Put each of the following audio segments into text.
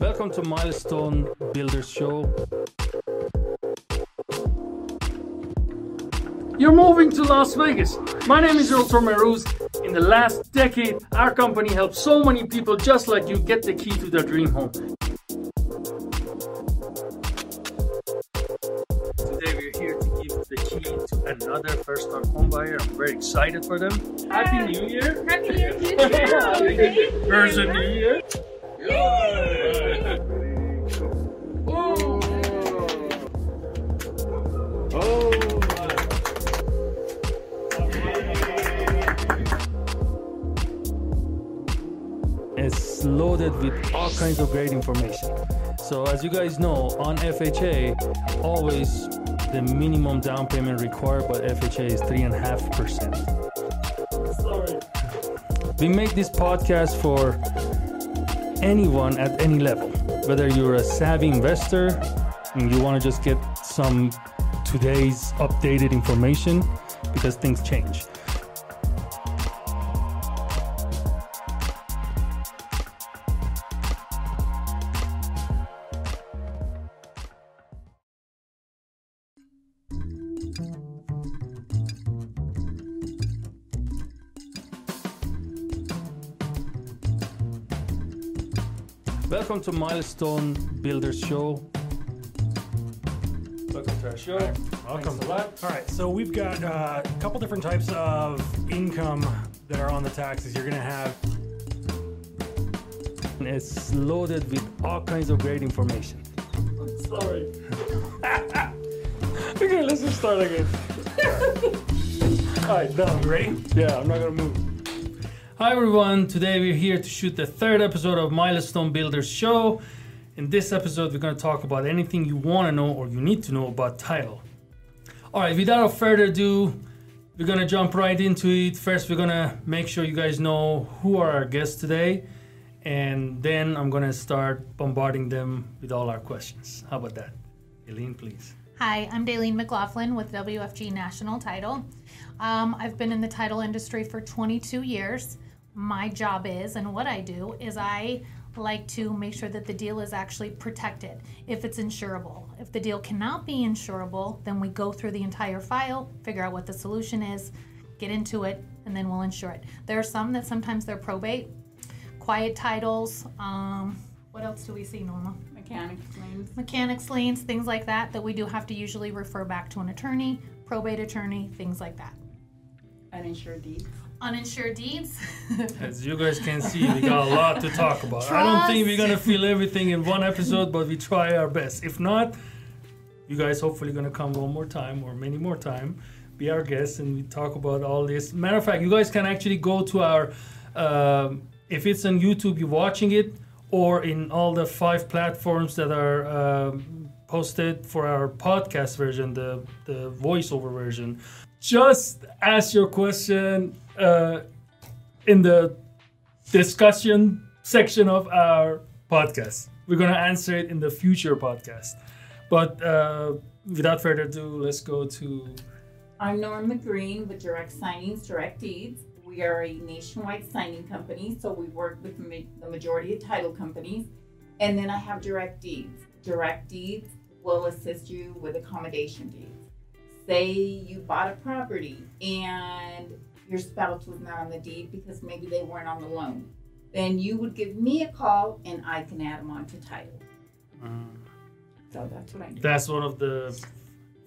Welcome to Milestone Builder's Show. You're moving to Las Vegas. My name is Rotor Maruz. In the last decade, our company helped so many people just like you get the key to their dream home. Today we're here to give the key to another first-time homebuyer. I'm very excited for them. Happy New Year! Happy New Year to you! There's a New Year! It's loaded with all kinds of great information. So as you guys know, on FHA, always the minimum down payment required by FHA is 3.5%. Sorry. We make this podcast for anyone at any level, whether you're a savvy investor and you want to just get some today's updated information because things change. Welcome to Milestone Builder's Show. Welcome to our show. Welcome. All right, so we've got a couple different types of income that are on the taxes you're gonna have. And it's loaded with all kinds of great information. I'm sorry. Okay, let's just start again. All right, done. Ready? Yeah, I'm not gonna move. Hi everyone, today we're here to shoot the third episode of Milestone Builder's Show. In this episode, we're going to talk about anything you want to know or you need to know about title. Alright, without further ado, we're going to jump right into it. First, we're going to make sure you guys know who are our guests today, and then I'm going to start bombarding them with all our questions. How about that? Daylene, please. Hi, I'm Daylene McLaughlin with WFG National Title. I've been in the title industry for 22 years. My job is, and what I do, is I like to make sure that the deal is actually protected, if it's insurable. If the deal cannot be insurable, then we go through the entire file, figure out what the solution is, get into it, and then we'll insure it. There are some that sometimes they're probate, quiet titles, what else do we see, Norma? Mechanics liens, things like that we do have to usually refer back to an attorney, probate attorney, things like that. Uninsured deeds. Uninsured deeds. As you guys can see, we got a lot to talk about. Trust. I don't think we're going to feel everything in one episode, but we try our best. If not, you guys hopefully going to come one more time or many more time, be our guests, and we talk about all this. Matter of fact, you guys can actually go to our, if it's on YouTube, you're watching it, or in all the 5 platforms that are posted for our podcast version, the voiceover version. Just ask your question in the discussion section of our podcast. We're gonna answer it in the future podcast. But without further ado, let's go to... I'm Norma Green with Direct Signings, Direct Deeds. We are a nationwide signing company, so we work with the majority of title companies. And then I have Direct Deeds. Direct Deeds will assist you with accommodation deeds. Say you bought a property and your spouse was not on the deed because maybe they weren't on the loan. Then you would give me a call and I can add them on to title. So that's what I do. That's one of the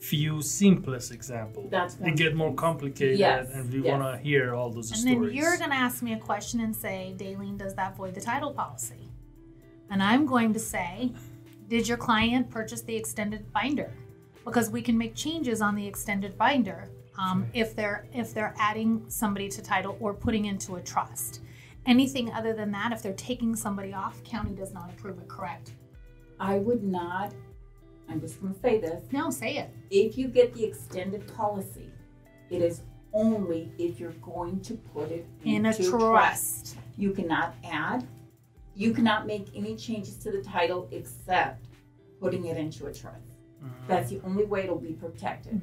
few simplest examples. They get more complicated, yes, and we want to hear all those stories. And then you're going to ask me a question and say, Daylene, does that void the title policy? And I'm going to say, did your client purchase the extended binder? Because we can make changes on the extended binder if they're adding somebody to title or putting into a trust. Anything other than that, if they're taking somebody off, county does not approve it, correct? I would not. I'm just going to say this. No, say it. If you get the extended policy, it is only if you're going to put it in a trust. You cannot add. You cannot make any changes to the title except putting it into a trust. That's the only way it'll be protected.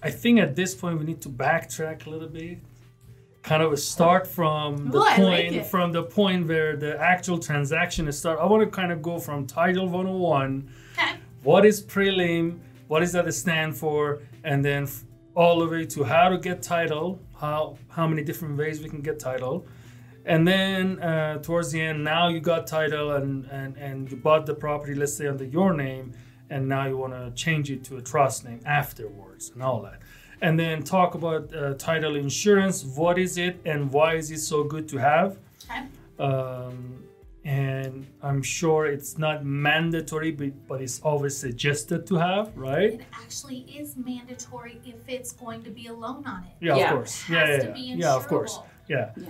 I think at this point we need to backtrack a little bit. kind of start from the point where the actual transaction is started. I want to kind of go from Title 101. Okay. What is prelim? What does that stand for? And then all the way to how to get title, how many different ways we can get title. And then towards the end, now you got title and you bought the property, let's say under your name, and now you want to change it to a trust name afterwards and all that. And then talk about title insurance. What is it and why is it so good to have? Okay. And I'm sure it's not mandatory, but it's always suggested to have, right? It actually is mandatory if it's going to be a loan on it. Yeah, yeah. Of course. It has to be insurable. Yeah, of course. Yeah. Yeah.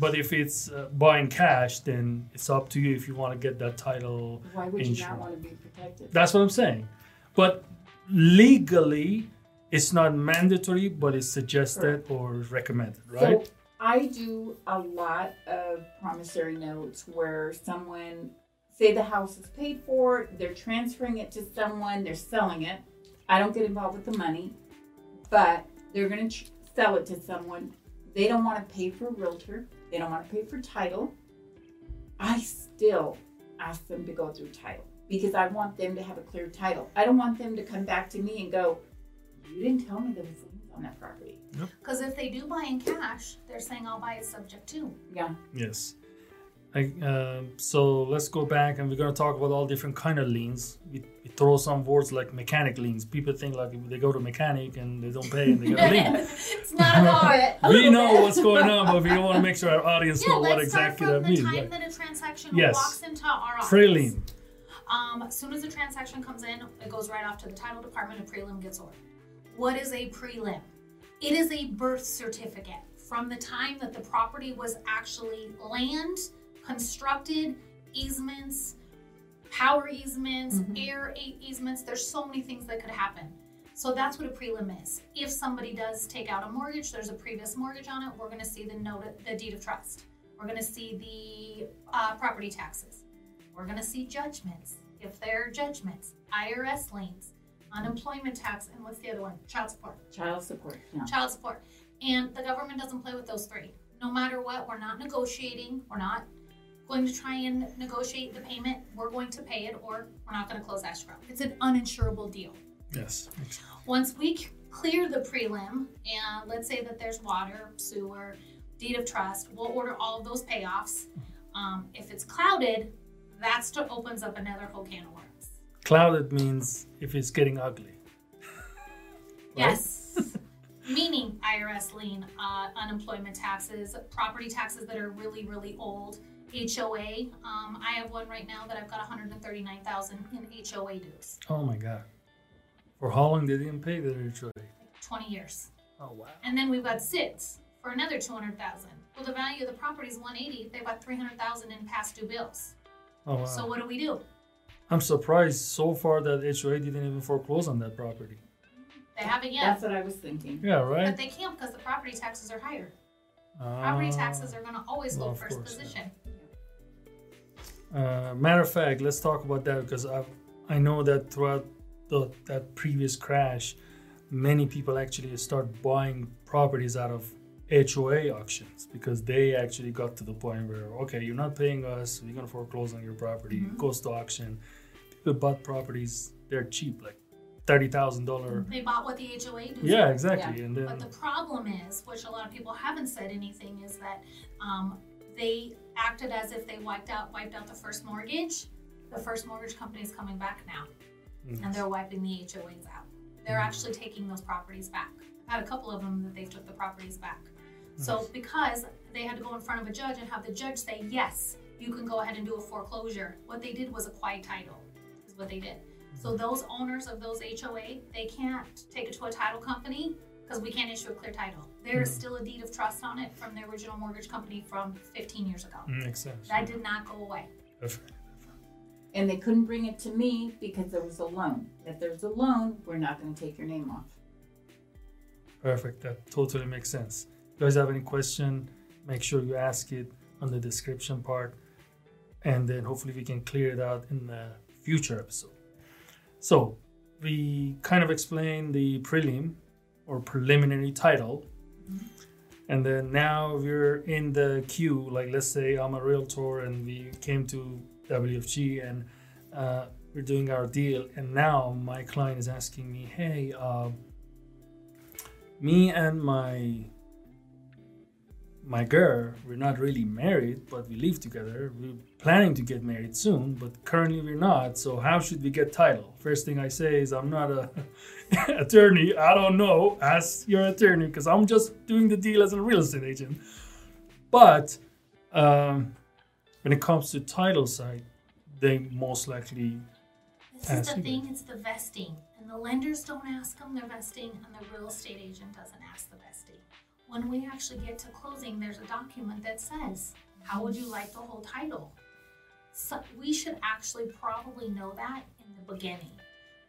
But if it's buying cash, then it's up to you if you want to get that title. Why would you not want to be protected? That's what I'm saying. But legally, it's not mandatory, but it's suggested or recommended, right? So I do a lot of promissory notes where someone, say the house is paid for, they're transferring it to someone, they're selling it. I don't get involved with the money, but they're going to sell it to someone. They don't want to pay for a realtor. They don't want to pay for title. I still ask them to go through title because I want them to have a clear title. I don't want them to come back to me and go, you didn't tell me there was liens on that property. Because if they do buy in cash, they're saying I'll buy it subject to. Yeah. Yes. So let's go back and we're going to talk about all different kind of liens. We throw some words like mechanic liens. People think like they go to mechanic and they don't pay and they get a lien. It's not about it. We know what's going on, but we don't want to make sure our audience know what exactly that means. Yeah, let's start from the time that a transaction walks into our office. Prelim. As soon as the transaction comes in, it goes right off to the title department and prelim gets ordered. What is a prelim? It is a birth certificate from the time that the property was actually land, constructed, easements, power easements, air easements. There's so many things that could happen. So that's what a prelim is. If somebody does take out a mortgage, there's a previous mortgage on it, we're going to see the deed of trust. We're going to see the property taxes. We're going to see judgments, if there are judgments, IRS liens, unemployment tax, and what's the other one? Child support. Child support. Yeah. Child support. And the government doesn't play with those three. No matter what, we're not negotiating. We're not going to try and negotiate the payment. We're going to pay it, or we're not going to close escrow. It's an uninsurable deal. Yes. Once we clear the prelim, and let's say that there's water, sewer, deed of trust, we'll order all of those payoffs. If it's clouded, opens up another whole can of worms. Clouded means if it's getting ugly. Right? Yes. Meaning IRS lien, unemployment taxes, property taxes that are really, really old, HOA. I have one right now that I've got $139,000 in HOA dues. Oh my God. For how long did they even pay their HOA? 20 years. Oh wow. And then we've got SIDS for another $200,000. Well, the value of the property is $180,000. They've got $300,000 in past due bills. Oh wow. So what do we do? I'm surprised so far that HOA didn't even foreclose on that property. They haven't yet. That's what I was thinking. Yeah, right? But they can't because the property taxes are higher. Property taxes are going to always go first position. Yeah. Matter of fact, let's talk about that because I know that throughout that previous crash, many people actually start buying properties out of HOA auctions because they actually got to the point where, okay, you're not paying us, we're going to foreclose on your property. It goes to auction. People bought properties, they're cheap, like $30,000. They bought what the HOA did. Yeah, exactly. Yeah. And then, but the problem is, which a lot of people haven't said anything, is that they acted as if they wiped out the first mortgage. The first mortgage company is coming back now, and they're wiping the HOAs out. They're actually taking those properties back. I've had a couple of them that they took the properties back. So because they had to go in front of a judge and have the judge say, yes, you can go ahead and do a foreclosure. What they did was a quiet title is what they did. So those owners of those HOA, they can't take it to a title company because we can't issue a clear title. There is still a deed of trust on it from the original mortgage company from 15 years ago. Makes sense. That did not go away. Perfect. And they couldn't bring it to me because there was a loan. If there's a loan, we're not going to take your name off. Perfect. That totally makes sense. You guys have any question, make sure you ask it on the description part, and then hopefully we can clear it out in the future episode. So we kind of explained the prelim or preliminary title. And then now you're in the queue. Like, let's say I'm a realtor and we came to WFG and we're doing our deal. And now my client is asking me, hey, me and my girl, we're not really married, but we live together. We're planning to get married soon, but currently we're not. So how should we get title? First thing I say is, I'm not a attorney. I don't know. Ask your attorney, because I'm just doing the deal as a real estate agent. But when it comes to title side, they most likely This is the thing, it's the vesting. And the lenders don't ask them their vesting, and the real estate agent doesn't ask the vesting. When we actually get to closing, there's a document that says, how would you like the whole title? So we should actually probably know that in the beginning.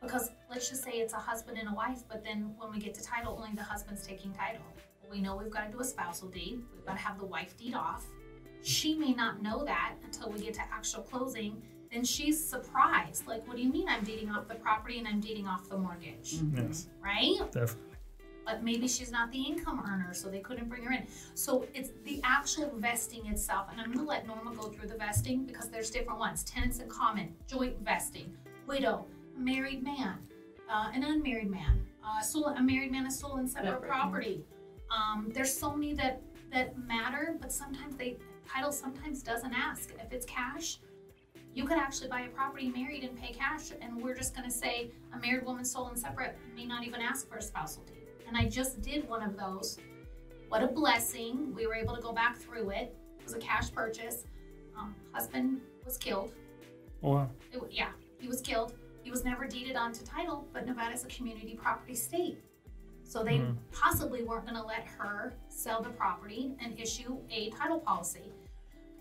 Because let's just say it's a husband and a wife, but then when we get to title, only the husband's taking title. We know we've got to do a spousal deed. We've got to have the wife deed off. She may not know that until we get to actual closing. Then she's surprised. Like, what do you mean I'm deeding off the property and I'm deeding off the mortgage? Yes. Right? Definitely. But maybe she's not the income earner, so they couldn't bring her in. So it's the actual vesting itself. And I'm going to let Norma go through the vesting, because there's different ones. Tenants in common, joint vesting, widow, married man, an unmarried man. A married man is sole and separate property. There's so many that matter, but sometimes title doesn't ask. If it's cash, you could actually buy a property married and pay cash. And we're just going to say a married woman, sole and separate, may not even ask for a spousal deed. And I just did one of those. What a blessing. We were able to go back through it. It was a cash purchase. Husband was killed. Oh, wow. Yeah, he was killed. He was never deeded onto title, but Nevada's a community property state. So they possibly weren't going to let her sell the property and issue a title policy.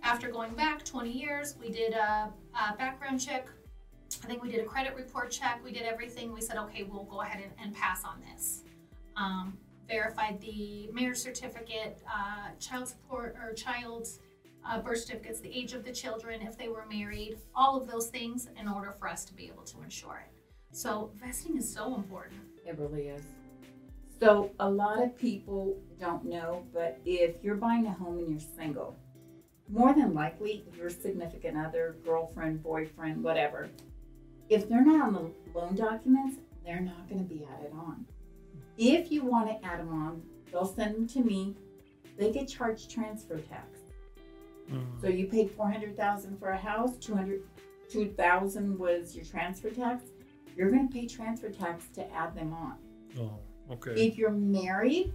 After going back 20 years, we did a background check. I think we did a credit report check. We did everything. We said, okay, we'll go ahead and pass on this. Verified the marriage certificate, child support or child's birth certificates, the age of the children, if they were married, all of those things in order for us to be able to insure it. So vesting is so important. It really is. So a lot of people don't know, but if you're buying a home and you're single, more than likely your significant other, girlfriend, boyfriend, whatever, if they're not on the loan documents, they're not going to be added on. If you want to add them on, they'll send them to me. They get charged transfer tax. So you paid $400,000 for a house, $2,000 was your transfer tax. You're going to pay transfer tax to add them on. Oh, okay. If you're married,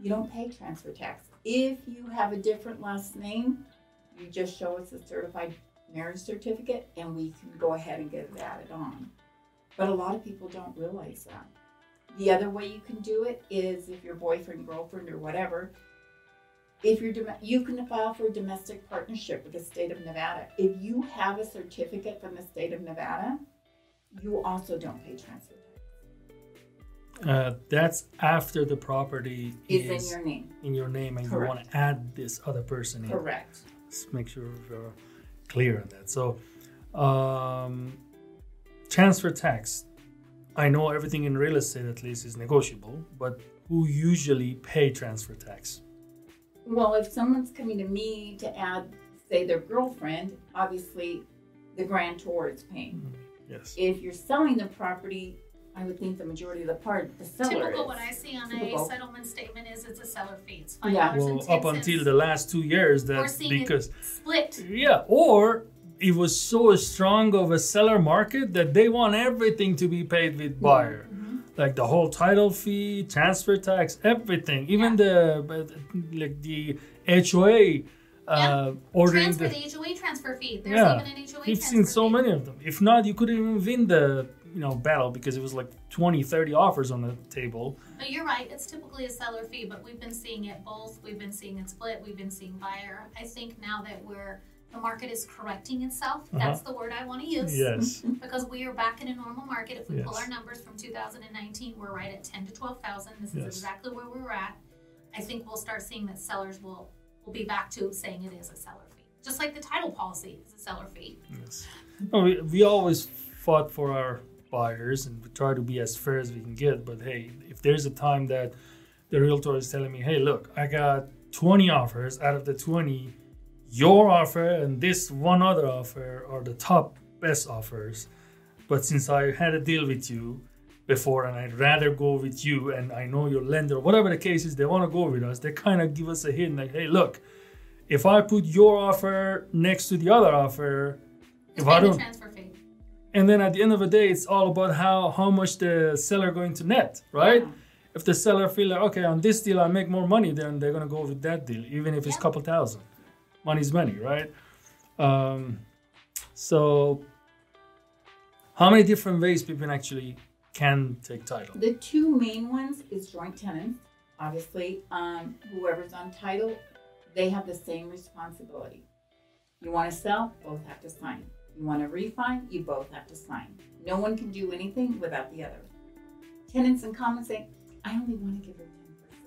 you don't pay transfer tax. If you have a different last name, you just show us a certified marriage certificate and we can go ahead and get it added on. But a lot of people don't realize that. The other way you can do it is if your boyfriend, girlfriend, or whatever, if you're you can file for a domestic partnership with the state of Nevada. If you have a certificate from the state of Nevada, you also don't pay transfer tax. That's after the property is in your name. In your name, and correct. You want to add this other person in. Correct. Let's make sure we're clear on that. So, transfer tax. I know everything in real estate, at least, is negotiable, but who usually pay transfer tax? Well, if someone's coming to me to add, say, their girlfriend, obviously the grantor is paying. Yes. If you're selling the property, I would think the majority of the seller Typical, what I see on a settlement statement is it's a seller fee. It's $5. Yeah. Well, up until the last 2 years, that's because it split. Yeah, or it was so strong of a seller market that they want everything to be paid with buyer. Like the whole title fee, transfer tax, everything. Even the HOA ordering the HOA transfer fee. There's even an HOA We've seen so many of them. If not, you couldn't even win the battle, because it was like 20, 30 offers on the table. But you're right, it's typically a seller fee, but we've been seeing it both. We've been seeing it split, we've been seeing buyer. I think now that the market is correcting itself. That's the word I want to use. Yes. Because we are back in a normal market. If we pull our numbers from 2019, we're right at 10 to 12,000. This is exactly where we're at. I think we'll start seeing that sellers will be back to saying it is a seller fee. Just like the title policy is a seller fee. Yes. No, we always fought for our buyers and we try to be as fair as we can get. But hey, if there's a time that the realtor is telling me, hey, look, I got 20 offers. Out of the 20, your offer and this one other offer are the top best offers. But since I had a deal with you before and I'd rather go with you, and I know your lender, whatever the case is, they want to go with us, they kind of give us a hint like, hey, look, if I put your offer next to the other offer, if I don't, transfer fee. And then at the end of the day, it's all about how much the seller going to net, right? Yeah. If the seller feel like, okay, on this deal I make more money, then they're going to go with that deal, even if it's a couple thousand. Money's money, right? So how many different ways people actually can take title? The two main ones is joint tenants, obviously. Whoever's on title, they have the same responsibility. You want to sell, both have to sign. You want to refi, you both have to sign. No one can do anything without the other. Tenants in common say, I only want to give her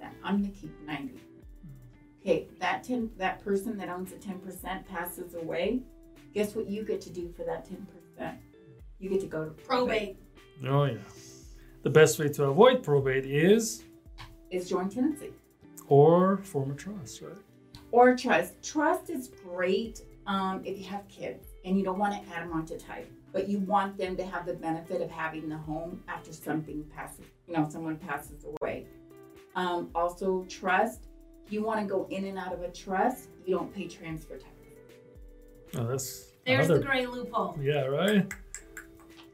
10%. I'm going to keep 90. Okay, that person that owns the 10% passes away. Guess what you get to do for that 10%? You get to go to probate. Oh yeah. The best way to avoid probate is joint tenancy. Or form a trust, right? Or trust. Trust is great if you have kids and you don't want to add them onto title, but you want them to have the benefit of having the home after something passes, someone passes away. Also trust, you want to go in and out of a trust, you don't pay transfer tax. Oh, there's the gray loophole. Yeah, right?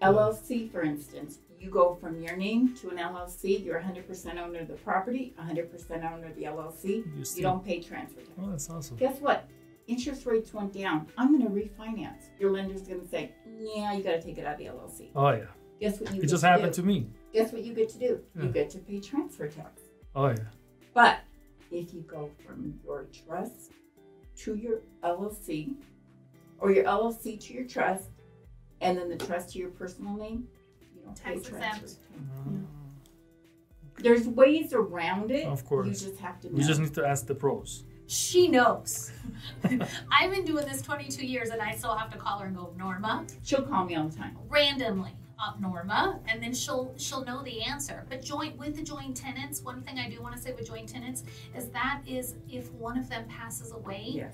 LLC, for instance, you go from your name to an LLC, you're 100% owner of the property, 100% owner of the LLC, you don't pay transfer tax. Oh, that's awesome. Guess what? Interest rates went down. I'm going to refinance. Your lender's going to say, yeah, you got to take it out of the LLC. Oh, yeah. Guess what you get to do? It just happened to me. Guess what you get to do? Yeah. You get to pay transfer tax. Oh, yeah. But if you go from your trust to your LLC, or your LLC to your trust, and then the trust to your personal name, you don't pay transfer tax. No. There's ways around it. Of course. You just have to know. You just need to ask the pros. She knows. I've been doing this 22 years and I still have to call her and go, Norma. She'll call me all the time. Randomly, Norma, and then she'll know the answer. But with the joint tenants, one thing I do want to say with joint tenants is if one of them passes away,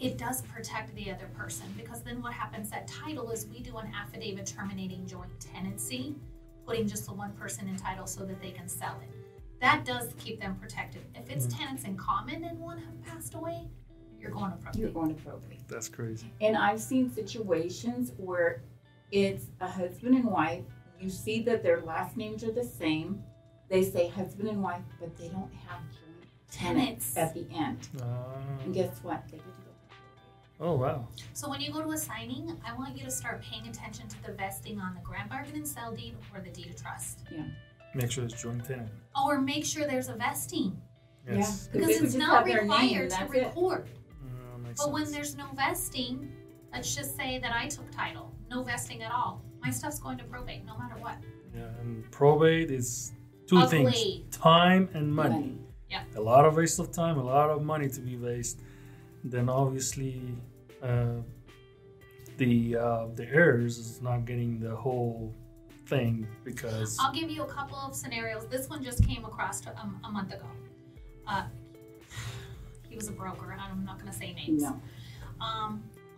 it does protect the other person, because then what happens at title is we do an affidavit terminating joint tenancy, putting just the one person in title so that they can sell it. That does keep them protected. If it's tenants in common and one have passed away, you're going to probate. You're going to probate. That's crazy. And I've seen situations where it's a husband and wife. You see that their last names are the same. They say husband and wife, but they don't have joint tenants at the end. And guess what? They get to go. Oh, wow. So when you go to a signing, I want you to start paying attention to the vesting on the grant bargain and sale deed or the deed of trust. Yeah. Make sure it's joint tenant. Or make sure there's a vesting. Yes. Yeah. Because it's not required to record. But when there's no vesting, let's just say that I took title. No vesting at all. My stuff's going to probate no matter what. Yeah, and probate is two things. Time and money. Yeah. A lot of waste of time, a lot of money to be wasted. Then obviously the heirs is not getting the whole thing, because I'll give you a couple of scenarios. This one just came across a month ago. He was a broker, and I'm not going to say names. No.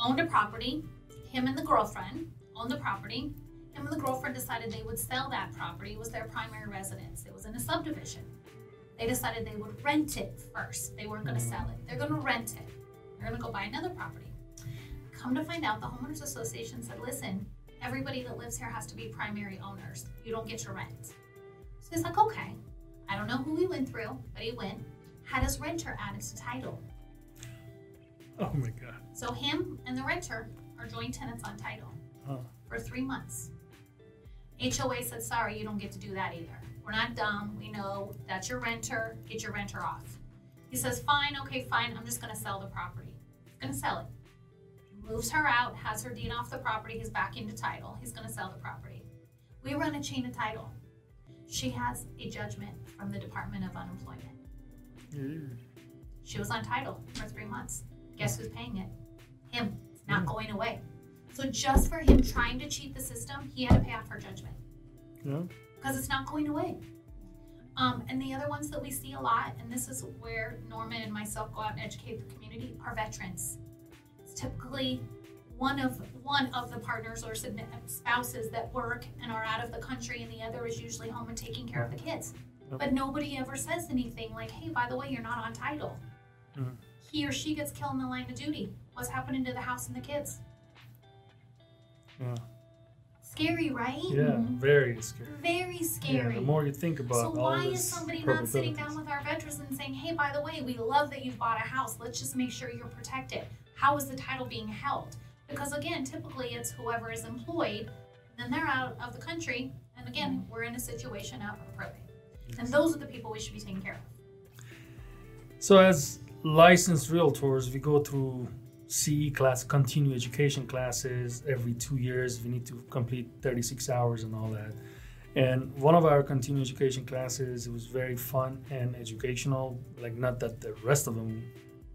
Owned a property. Him and the girlfriend owned the property. Him and the girlfriend decided they would sell that property. It was their primary residence. It was in a subdivision. They decided they would rent it first. They weren't going to sell it. They're going to rent it. They're going to go buy another property. Come to find out, the homeowners association said, listen, everybody that lives here has to be primary owners. You don't get your rent. So he's like, okay. I don't know who he went through, but he went, had his renter added to title. Oh my God. So him and the renter are joint tenants on title for 3 months. HOA said, sorry, you don't get to do that either. We're not dumb. We know that's your renter. Get your renter off. He says, fine, okay, fine. I'm just going to sell the property. He's going to sell it. Moves her out, has her deed off the property, he's back into title, he's going to sell the property. We run a chain of title. She has a judgment from the Department of Unemployment. She was on title for 3 months. Guess who's paying it? Him. It's not going away. So just for him trying to cheat the system, he had to pay off her judgment. Because it's not going away. And the other ones that we see a lot, and this is where Norma and myself go out and educate the community, are veterans. It's typically one of the partners or spouses that work and are out of the country, and the other is usually home and taking care of the kids. Yep. But nobody ever says anything like, hey, by the way, you're not on title. Mm-hmm. He or she gets killed in the line of duty. What's happening to the house and the kids? Yeah. Scary, right? Yeah, very scary. Very scary. Yeah, the more you think about it, why is somebody not sitting down with our veterans and saying, hey, by the way, we love that you've bought a house. Let's just make sure you're protected. How is the title being held? Because again, typically it's whoever is employed, then they're out of the country, and again, we're in a situation out of probate. And those are the people we should be taking care of. So as licensed realtors, we go through CE class, continuing education classes every 2 years. We need to complete 36 hours and all that. And one of our continuing education classes, it was very fun and educational. Like, not that the rest of them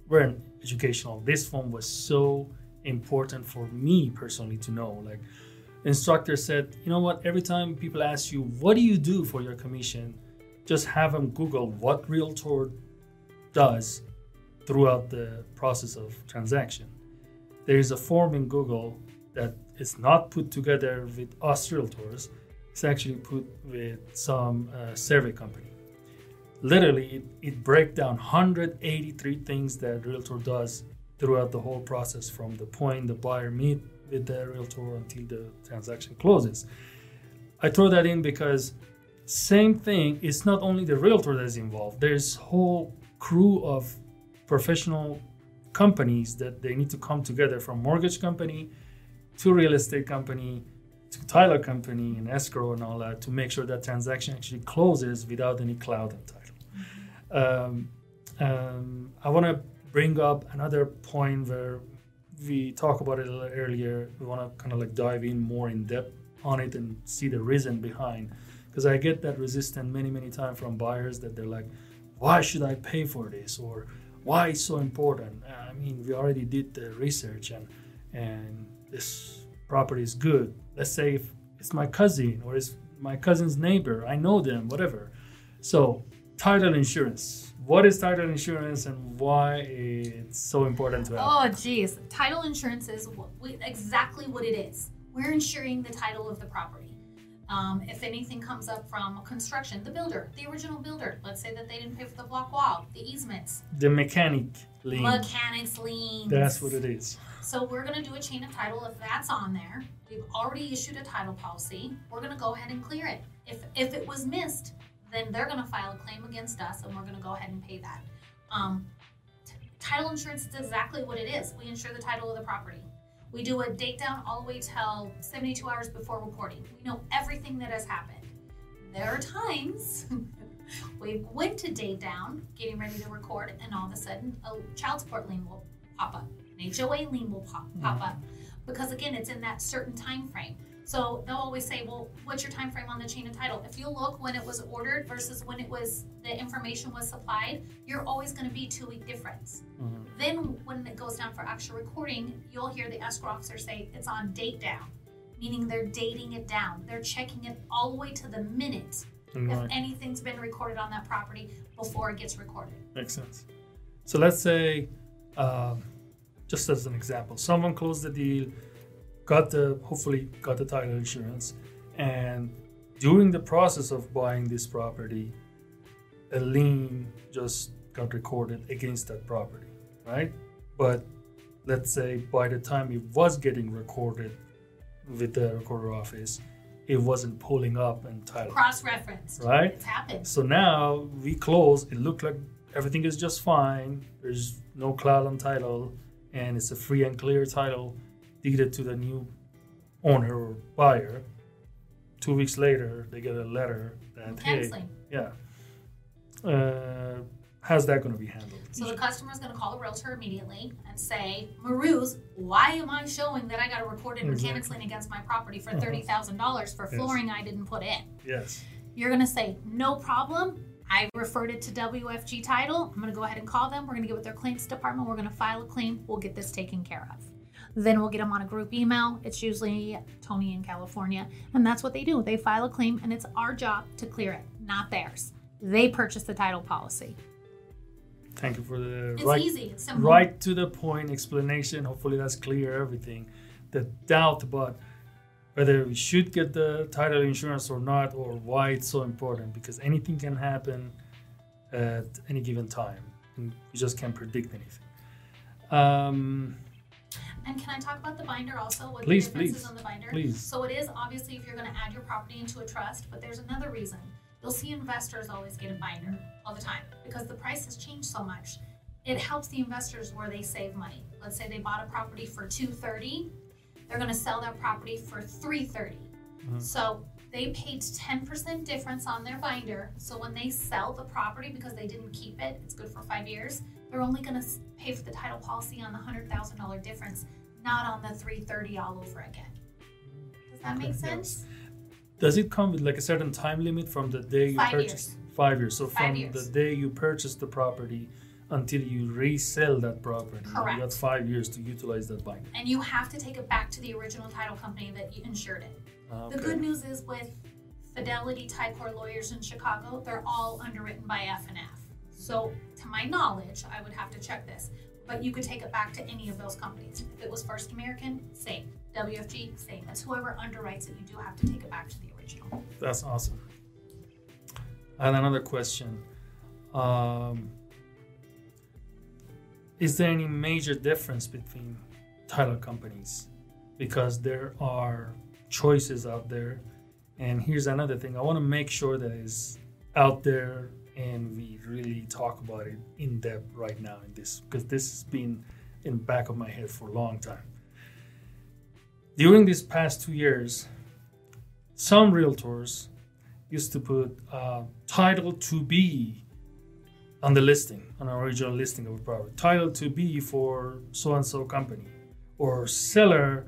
weren't educational. This one was so important for me personally to know. Like, instructor said, you know what, every time people ask you, what do you do for your commission? Just have them Google what realtor does throughout the process of transaction. There is a form in Google that is not put together with us realtors. It's actually put with some survey company. Literally, it breaks down 183 things that realtor does throughout the whole process, from the point the buyer meets with the realtor until the transaction closes. I throw that in because same thing, it's not only the realtor that's involved. There's whole crew of professional companies that they need to come together, from mortgage company to real estate company to title company and escrow and all that, to make sure that transaction actually closes without any cloud on title. I want to bring up another point where we talked about it a little earlier. We want to kind of like dive in more in depth on it and see the reason behind. Because I get that resistance many times from buyers, that they're like, why should I pay for this? Or why it's so important? I mean, we already did the research and this property is good. Let's say if it's my cousin or it's my cousin's neighbor, I know them, whatever. So title insurance. What is title insurance and why it's so important to have? Oh, geez. Title insurance is exactly what it is. We're insuring the title of the property. If anything comes up from construction, the builder, the original builder, let's say that they didn't pay for the block wall, the easements. The mechanic's lien. That's what it is. So we're going to do a chain of title if that's on there. We've already issued a title policy. We're going to go ahead and clear it. If it was missed, then they're going to file a claim against us, and we're going to go ahead and pay that. Title insurance is exactly what it is. We insure the title of the property. We do a date down all the way till 72 hours before reporting. We know everything that has happened. There are times we went to date down, getting ready to record, and all of a sudden a child support lien will pop up, an HOA lien will pop up, because again, it's in that certain time frame. So they'll always say, well, what's your time frame on the chain of title? If you look when it was ordered versus when it was, the information was supplied, you're always going to be 2-week difference. Mm-hmm. Then when it goes down for actual recording, you'll hear the escrow officer say it's on date down, meaning they're dating it down. They're checking it all the way to the minute, mm-hmm, if anything's been recorded on that property before it gets recorded. Makes sense. So let's say, just as an example, someone closed the deal, hopefully got the title insurance, and during the process of buying this property, a lien just got recorded against that property, right? But let's say by the time it was getting recorded with the recorder office, it wasn't pulling up and title. Cross-referenced, right? It's happened. So now we close, it looked like everything is just fine, there's no cloud on title, and it's a free and clear title deeded to the new owner or buyer. 2 weeks later, they get a letter that, hey, how's that going to be handled? So the customer is going to call the realtor immediately and say, Maruz, why am I showing that I got a recorded mechanic's lien against my property for $30,000 for flooring I didn't put in? Yes. You're going to say, no problem. I referred it to WFG Title. I'm going to go ahead and call them. We're going to get with their claims department. We're going to file a claim. We'll get this taken care of. Then we'll get them on a group email. It's usually Tony in California. And that's what they do. They file a claim, and it's our job to clear it, not theirs. they purchase the title policy. Thank you for the right to the point explanation. Hopefully that's clear everything. The doubt about whether we should get the title insurance or not, or why it's so important, because anything can happen at any given time and you just can't predict anything. And can I talk about the binder also? What the difference is on the binder? Please. So it is obviously if you're going to add your property into a trust, but there's another reason. You'll see investors always get a binder all the time because the price has changed so much. It helps the investors where they save money. Let's say they bought a property for $230,000, they're going to sell that property for $330,000. Mm-hmm. So they paid 10% difference on their binder. So when they sell the property because they didn't keep it, it's good for 5 years. They're only going to pay for the title policy on the $100,000 difference, not on the $330,000 all over again. Does that make sense? Yes. Does it come with like a certain time limit from the day you purchase? 5 years. So from the day you purchase the property until you resell that property. Correct. You got 5 years to utilize that binder. And you have to take it back to the original title company that you insured it. Okay. The good news is with Fidelity Ticor Lawyers in Chicago, they're all underwritten by F&F. So to my knowledge, I would have to check this, but you could take it back to any of those companies. If it was First American, same. WFG, same. That's whoever underwrites it, you do have to take it back to the original. That's awesome. I had another question. Is there any major difference between title companies? Because there are choices out there. And here's another thing. I want to make sure that is out there and we really talk about it in depth right now in this, because this has been in the back of my head for a long time. During these past 2 years, some realtors used to put title to be on the listing, on our original listing of a property. Title to be for so-and-so company, or seller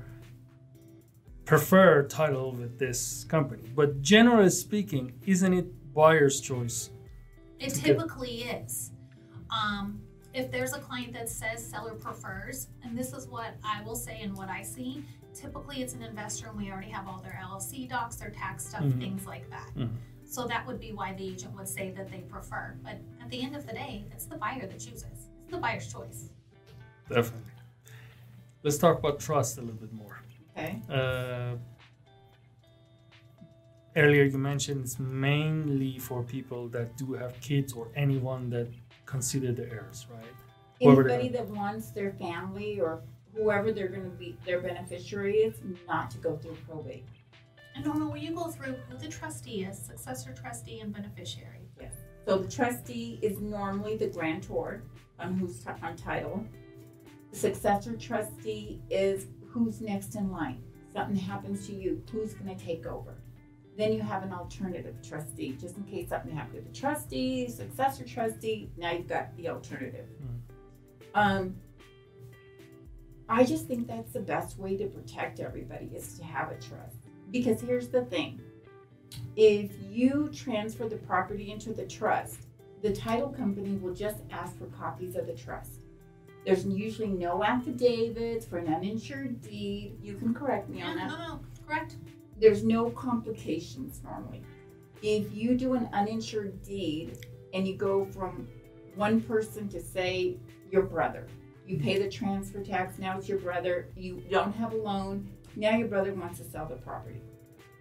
prefer title with this company. But generally speaking, isn't it buyer's choice? It typically is. If there's a client that says seller prefers, and this is what I will say and what I see, typically it's an investor and we already have all their LLC docs, their tax stuff, mm-hmm. things like that. Mm-hmm. So that would be why the agent would say that they prefer. But at the end of the day, it's the buyer that chooses. It's the buyer's choice. Definitely. Let's talk about trust a little bit more. Okay. Earlier you mentioned it's mainly for people that do have kids or anyone that consider the heirs, right? Anybody that wants their family or whoever they're going to be, their beneficiary is, not to go through probate. And Norma, will you go through who the trustee is, successor trustee and beneficiary? Yes. So the trustee is normally the grantor on who's on title. The successor trustee is who's next in line. Something happens to you, who's going to take over? Then you have an alternative trustee, just in case something happened to the trustee, successor trustee, now you've got the alternative. Mm-hmm. I just think that's the best way to protect everybody is to have a trust. Because here's the thing, if you transfer the property into the trust, the title company will just ask for copies of the trust. There's usually no affidavits for an uninsured deed. You can correct me on that. No, correct. There's no complications normally. If you do an uninsured deed and you go from one person to say your brother, you pay the transfer tax, now it's your brother, you don't have a loan, now your brother wants to sell the property.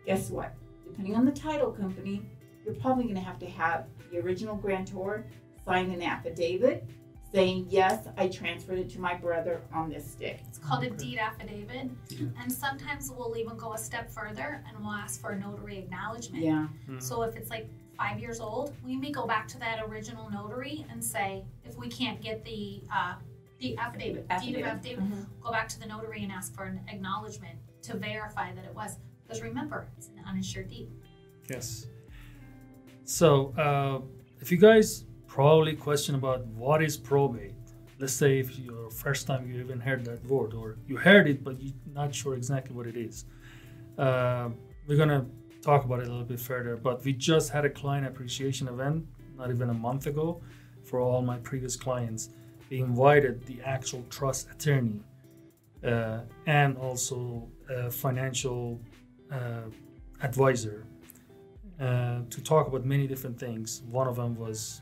Guess what? Depending on the title company, you're probably gonna have to have the original grantor sign an affidavit saying, yes, I transferred it to my brother on this day. It's called a deed affidavit. Yeah. And sometimes we'll even go a step further and we'll ask for a notary acknowledgement. Yeah. Mm-hmm. So if it's like 5 years old, we may go back to that original notary and say, if we can't get the affidavit, deed of affidavit, mm-hmm. go back to the notary and ask for an acknowledgement to verify that it was. Because remember, it's an uninsured deed. Yes. So if you guys probably question about what is probate. Let's say if your first time you even heard that word, or you heard it but you're not sure exactly what it is. We're gonna talk about it a little bit further, but we just had a client appreciation event not even a month ago for all my previous clients. We invited the actual trust attorney and also a financial advisor to talk about many different things. One of them was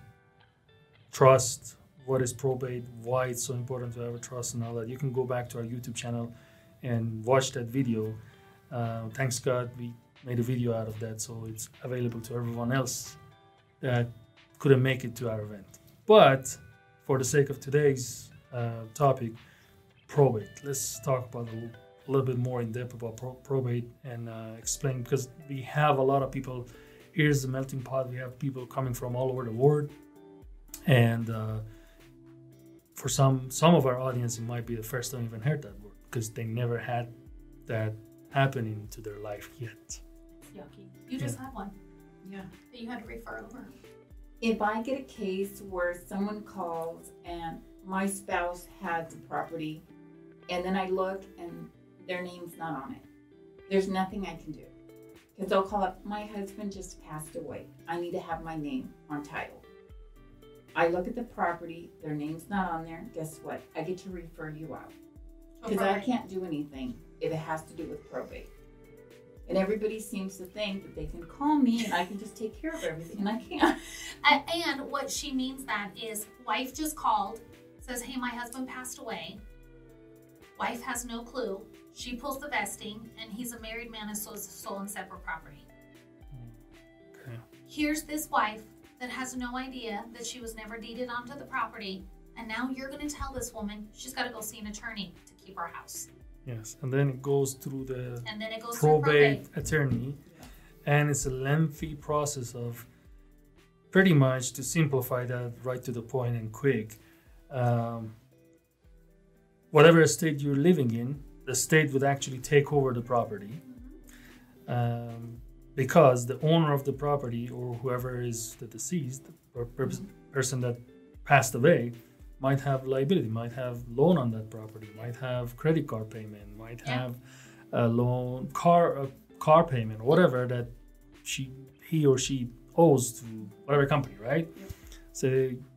trust, what is probate, why it's so important to have a trust and all that. You can go back to our YouTube channel and watch that video. Thanks God we made a video out of that, so it's available to everyone else that couldn't make it to our event. But for the sake of today's topic, probate. Let's talk about a little bit more in depth about probate and explain, because we have a lot of people. Here's the melting pot. We have people coming from all over the world, and for some of our audience, it might be the first time they even heard that word, because they never had that happening to their life yet. It's yucky. You just had one. Yeah. That you had to refer over. If I get a case where someone calls and my spouse had the property, and then I look and their name's not on it, there's nothing I can do. Because they'll call up, my husband just passed away, I need to have my name on title. I look at the property, their name's not on there, guess what? I get to refer you out. Because I can't do anything if it has to do with probate. And everybody seems to think that they can call me and I can just take care of everything, and I can't. And what she means that is, wife just called, says, hey, my husband passed away. Wife has no clue. She pulls the vesting, and he's a married man and so is sole and separate property. Okay. Here's this wife that has no idea that she was never deeded onto the property, and now you're going to tell this woman she's got to go see an attorney to keep her house. Yes, and then it goes through the probate attorney, and it's a lengthy process of, pretty much to simplify that right to the point and quick, whatever estate you're living in, the state would actually take over the property, because the owner of the property, or whoever is the deceased or person that passed away, might have liability, might have loan on that property, might have credit card payment, might have a loan, car payment, whatever that he or she owes to whatever company, right? Yeah. So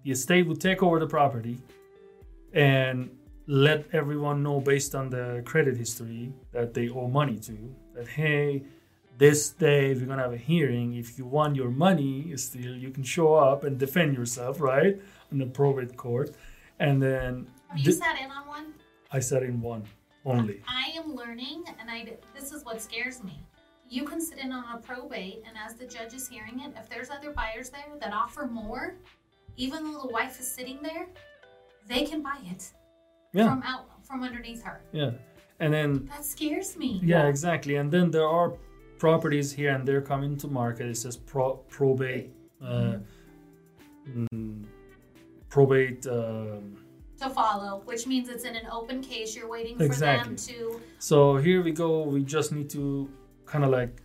the estate would take over the property and let everyone know, based on the credit history that they owe money to, that, hey, this day we're gonna have a hearing. If you want your money still, you can show up and defend yourself, right, in the probate court. And then have you sat in on one? I sat in one only. I am learning, and this is what scares me. You can sit in on a probate, and as the judge is hearing it, if there's other buyers there that offer more, even though the wife is sitting there, they can buy it from underneath her. Yeah, and then that scares me. Yeah, exactly. And then there are properties here and there coming to market. It says probate. Probate to follow, which means it's in an open case. You're waiting for them to. So here we go. We just need to kind of like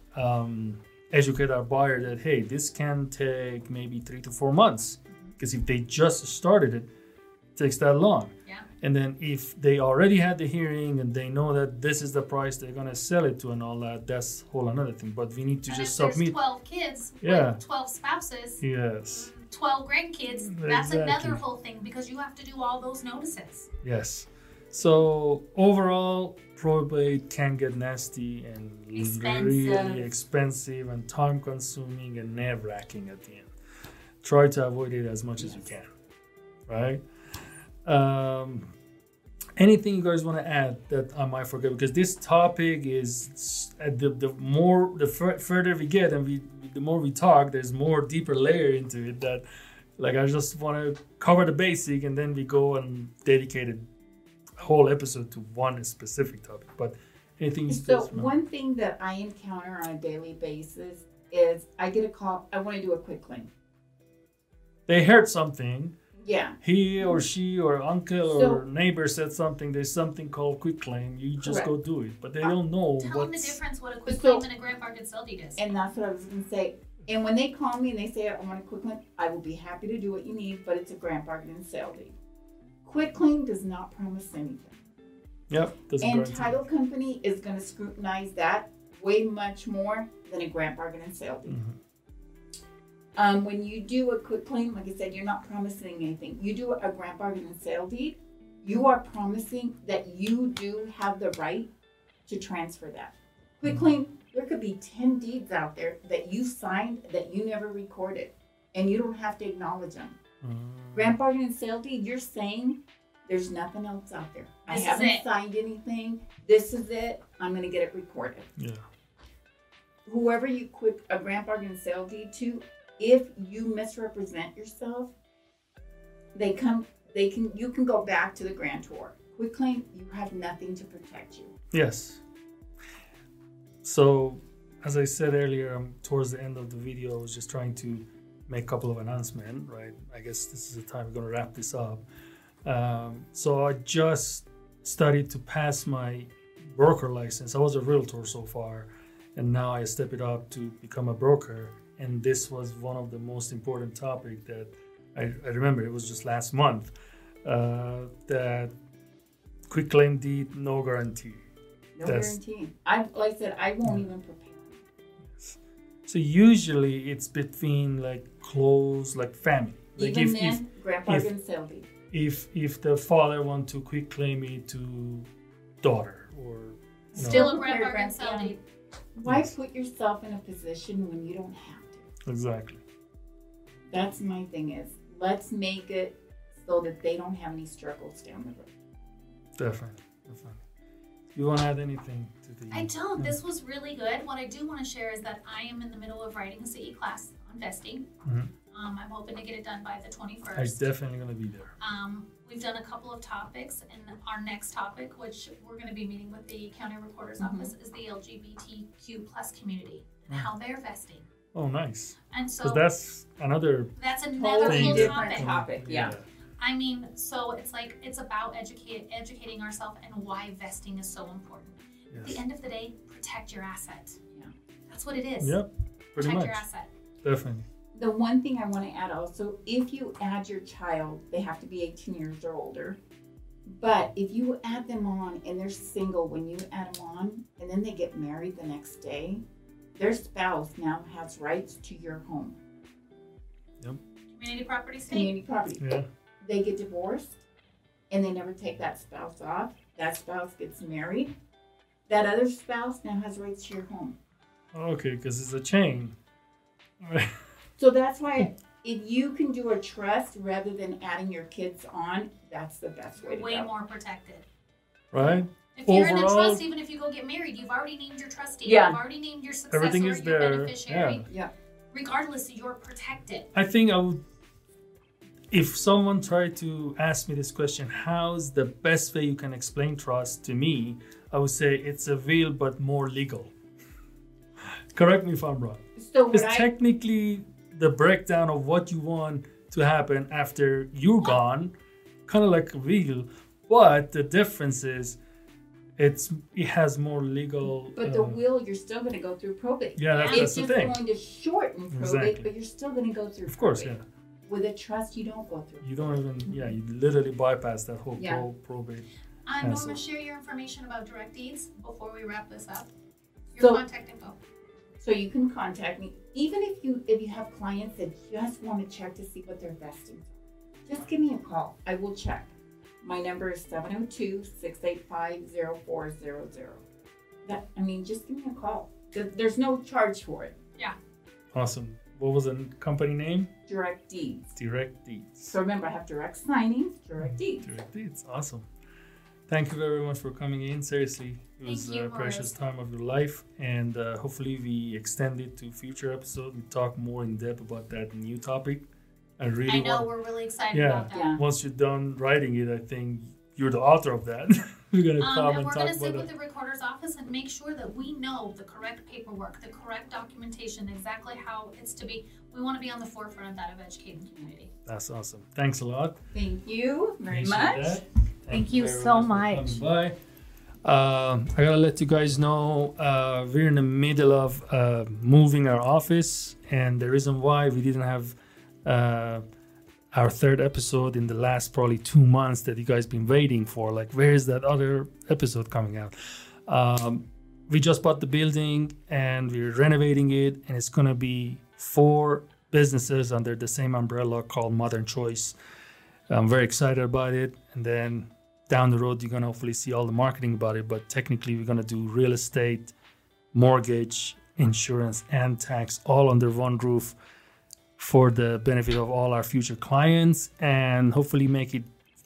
educate our buyer that, hey, this can take maybe 3 to 4 months, because if they just started it, it takes that long. Yeah. And then if they already had the hearing and they know that this is the price they're gonna sell it to and all that, that's whole another thing. But we need to just submit. 12 kids, with 12 spouses. Yes. 12 grandkids, that's another whole thing, because you have to do all those notices. Yes. So overall, probate can get nasty and really expensive and time consuming and nerve wracking at the end. Try to avoid it as much as you can, right? Anything you guys want to add that I might forget? Because this topic is, the further we get and the more we talk, there's more deeper layer into it that, like, I just want to cover the basic, and then we go and dedicate a whole episode to one specific topic. But anything. So one thing that I encounter on a daily basis is I get a call. I want to do a quick claim. They heard something. Yeah. He or she or uncle or neighbor said something. There's something called quick claim. You just go do it, but they don't know. Tell them the difference. What a quick claim and a grand bargain sale deed is. And that's what I was going to say. And when they call me and they say I want a quick claim, I will be happy to do what you need, but it's a grand bargain and sale deed. Quick claim does not promise anything. Yep. And title company is going to scrutinize that way much more than a grand bargain and sale deed. Mm-hmm. When you do a quick claim, like I said, you're not promising anything. You do a grant bargain and sale deed, you are promising that you do have the right to transfer that. Quick claim, There could be 10 deeds out there that you signed that you never recorded, and you don't have to acknowledge them. Grant bargain and sale deed, you're saying there's nothing else out there. I haven't signed anything. This is it. I'm going to get it recorded. Yeah. Whoever you quit a grant bargain and sale deed to, if you misrepresent yourself, you can go back to the grantor. Quitclaim, you have nothing to protect you. Yes. So, as I said earlier, towards the end of the video, I was just trying to make a couple of announcements, right? I guess this is the time we're going to wrap this up. So I just studied to pass my broker license. I was a realtor so far, and now I step it up to become a broker. And this was one of the most important topics that I remember. It was just last month that quitclaim deed, no guarantee. No guarantee. Like I said, I won't even prepare. So usually it's between like close, like family. Like even if the father want to quitclaim it to daughter or still a grandparent deed. Why put yourself in a position when you don't have to? Exactly. That's my thing is, let's make it so that they don't have any struggles down the road. Definitely, definitely. You won't add anything to the... I don't. No. This was really good. What I do want to share is that I am in the middle of writing a CE class on vesting. I'm hoping to get it done by the 21st. I'm definitely going to be there. We've done a couple of topics, and our next topic, which we're going to be meeting with the county recorder's office, is the LGBTQ plus community and how they're vesting. Oh, nice. And so that's another whole topic. Yeah. I mean, so it's like, it's about educating ourselves and why vesting is so important. Yes. At the end of the day, protect your asset. Yeah. That's what it is. Yep. Protect your asset. Definitely. The one thing I want to add also, if you add your child, they have to be 18 years or older. But if you add them on and they're single when you add them on, and then they get married the next day, their spouse now has rights to your home. Yep. Community property state. Community property. Yeah. They get divorced and they never take that spouse off. That spouse gets married. That other spouse now has rights to your home. Okay, because it's a chain. So that's why if you can do a trust rather than adding your kids on, that's the best way to go. Way more protected. Right? If you're in a trust, even if you go get married, you've already named your trustee. Yeah. You've already named your successor. Everything is your beneficiary. Yeah. Regardless, you're protected. I think I would... If someone tried to ask me this question, how's the best way you can explain trust to me? I would say it's a will, but more legal. Correct me if I'm wrong. So it's technically the breakdown of what you want to happen after you're gone, kind of like a will, but the difference is it has more legal. But the will, you're still going to go through probate. Yeah, that's the thing. It's just going to shorten probate, but you're still going to go through. Of course, probate. Yeah. With a trust, you don't go through. You don't even, yeah, you literally bypass that whole probate. I'm going to share your information about direct deeds before we wrap this up. Your contact info. So you can contact me. Even if you have clients that just want to check to see what they're vesting, just give me a call. I will check. My number is 702-685-0400. I mean, just give me a call. There's no charge for it. Yeah. Awesome. What was the company name? Direct Deeds. Direct Deeds. So remember, I have Direct Signings, Direct Deeds. Direct Deeds. Awesome. Thank you very much for coming in. Seriously, it was a precious time of your life. And hopefully we extend it to future episodes. We talk more in depth about that new topic. I know we're really excited about that. Yeah. Once you're done writing it, I think you're the author of that. We're going to come and talk about it. We're going to sit with the recorder's office and make sure that we know the correct paperwork, the correct documentation, exactly how it's to be. We want to be on the forefront of that, of educating the community. That's awesome. Thanks a lot. Thank you very much. Thank you so much. Bye. I got to let you guys know we're in the middle of moving our office. And the reason why we didn't have... our third episode in the last probably 2 months that you guys been waiting for, like where is that other episode coming out? We just bought the building and we're renovating it, and it's going to be 4 businesses under the same umbrella called Modern Choice. I'm very excited about it, and then down the road you're going to hopefully see all the marketing about it, but technically we're going to do real estate mortgage, insurance, and tax all under one roof for the benefit of all our future clients, and hopefully make it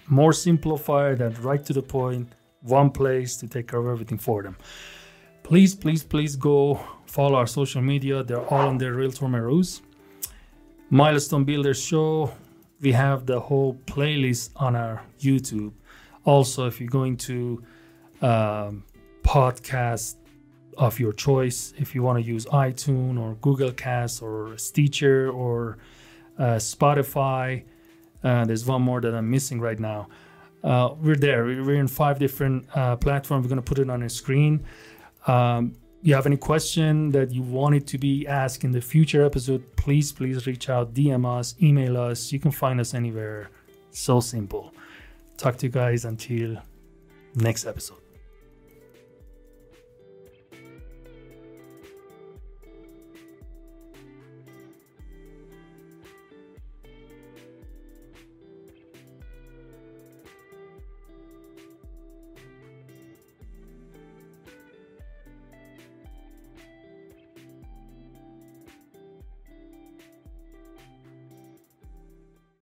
more simplified and right to the point, one place to take care of everything for them. Please, please, please go follow our social media. They're all under Rotor Maruz. Milestone Builder's Show. We have the whole playlist on our YouTube. Also, if you're going to podcast of your choice, if you want to use iTunes or Google Cast or Stitcher or Spotify, there's one more that I'm missing right now. We're there. We're in 5 different platforms. We're going to put it on a screen. You have any question that you wanted to be asked in the future episode, please reach out, DM us, email us. You can find us anywhere. So simple. Talk to you guys until next episode.